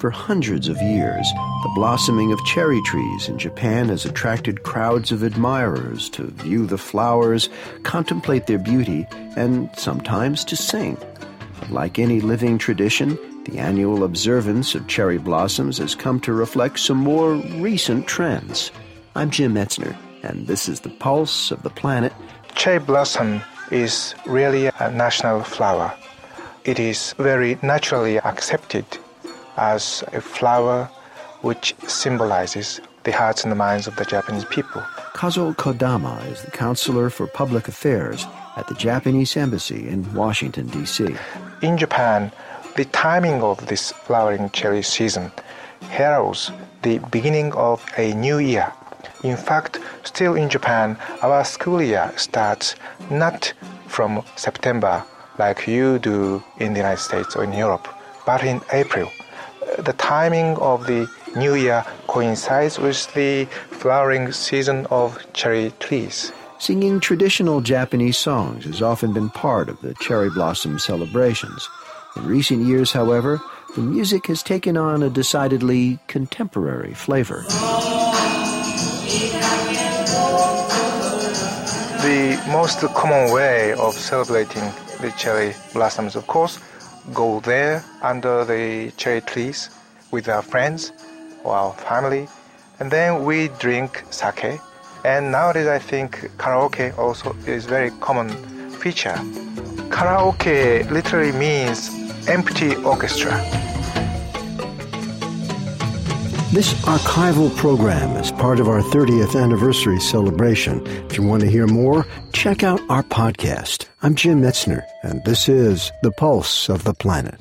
For hundreds of years, the blossoming of cherry trees in Japan has attracted crowds of admirers to view the flowers, contemplate their beauty, and sometimes to sing. But like any living tradition, the annual observance of cherry blossoms has come to reflect some more recent trends. I'm Jim Metzner, and this is The Pulse of the Planet. Cherry blossom is really a national flower. It is very naturally accepted as a flower which symbolizes the hearts and the minds of the Japanese people. Kazuo Kodama is the counselor for public affairs at the Japanese embassy in Washington, D.C. In Japan, the timing of this flowering cherry season heralds the beginning of a new year. In fact, still in Japan, our school year starts not from September like you do in the United States or in Europe, but in April. The timing of the new year coincides with the flowering season of cherry trees. Singing traditional Japanese songs has often been part of the cherry blossom celebrations. In recent years, however, the music has taken on a decidedly contemporary flavor. The most common way of celebrating the cherry blossoms, of course, go there under the cherry trees with our friends or our family, and then we drink sake. And nowadays I think karaoke also is a very common feature. Karaoke literally means empty orchestra. This archival program is part of our 30th anniversary celebration. If you want to hear more, check out our podcast. I'm Jim Metzner, and this is The Pulse of the Planet.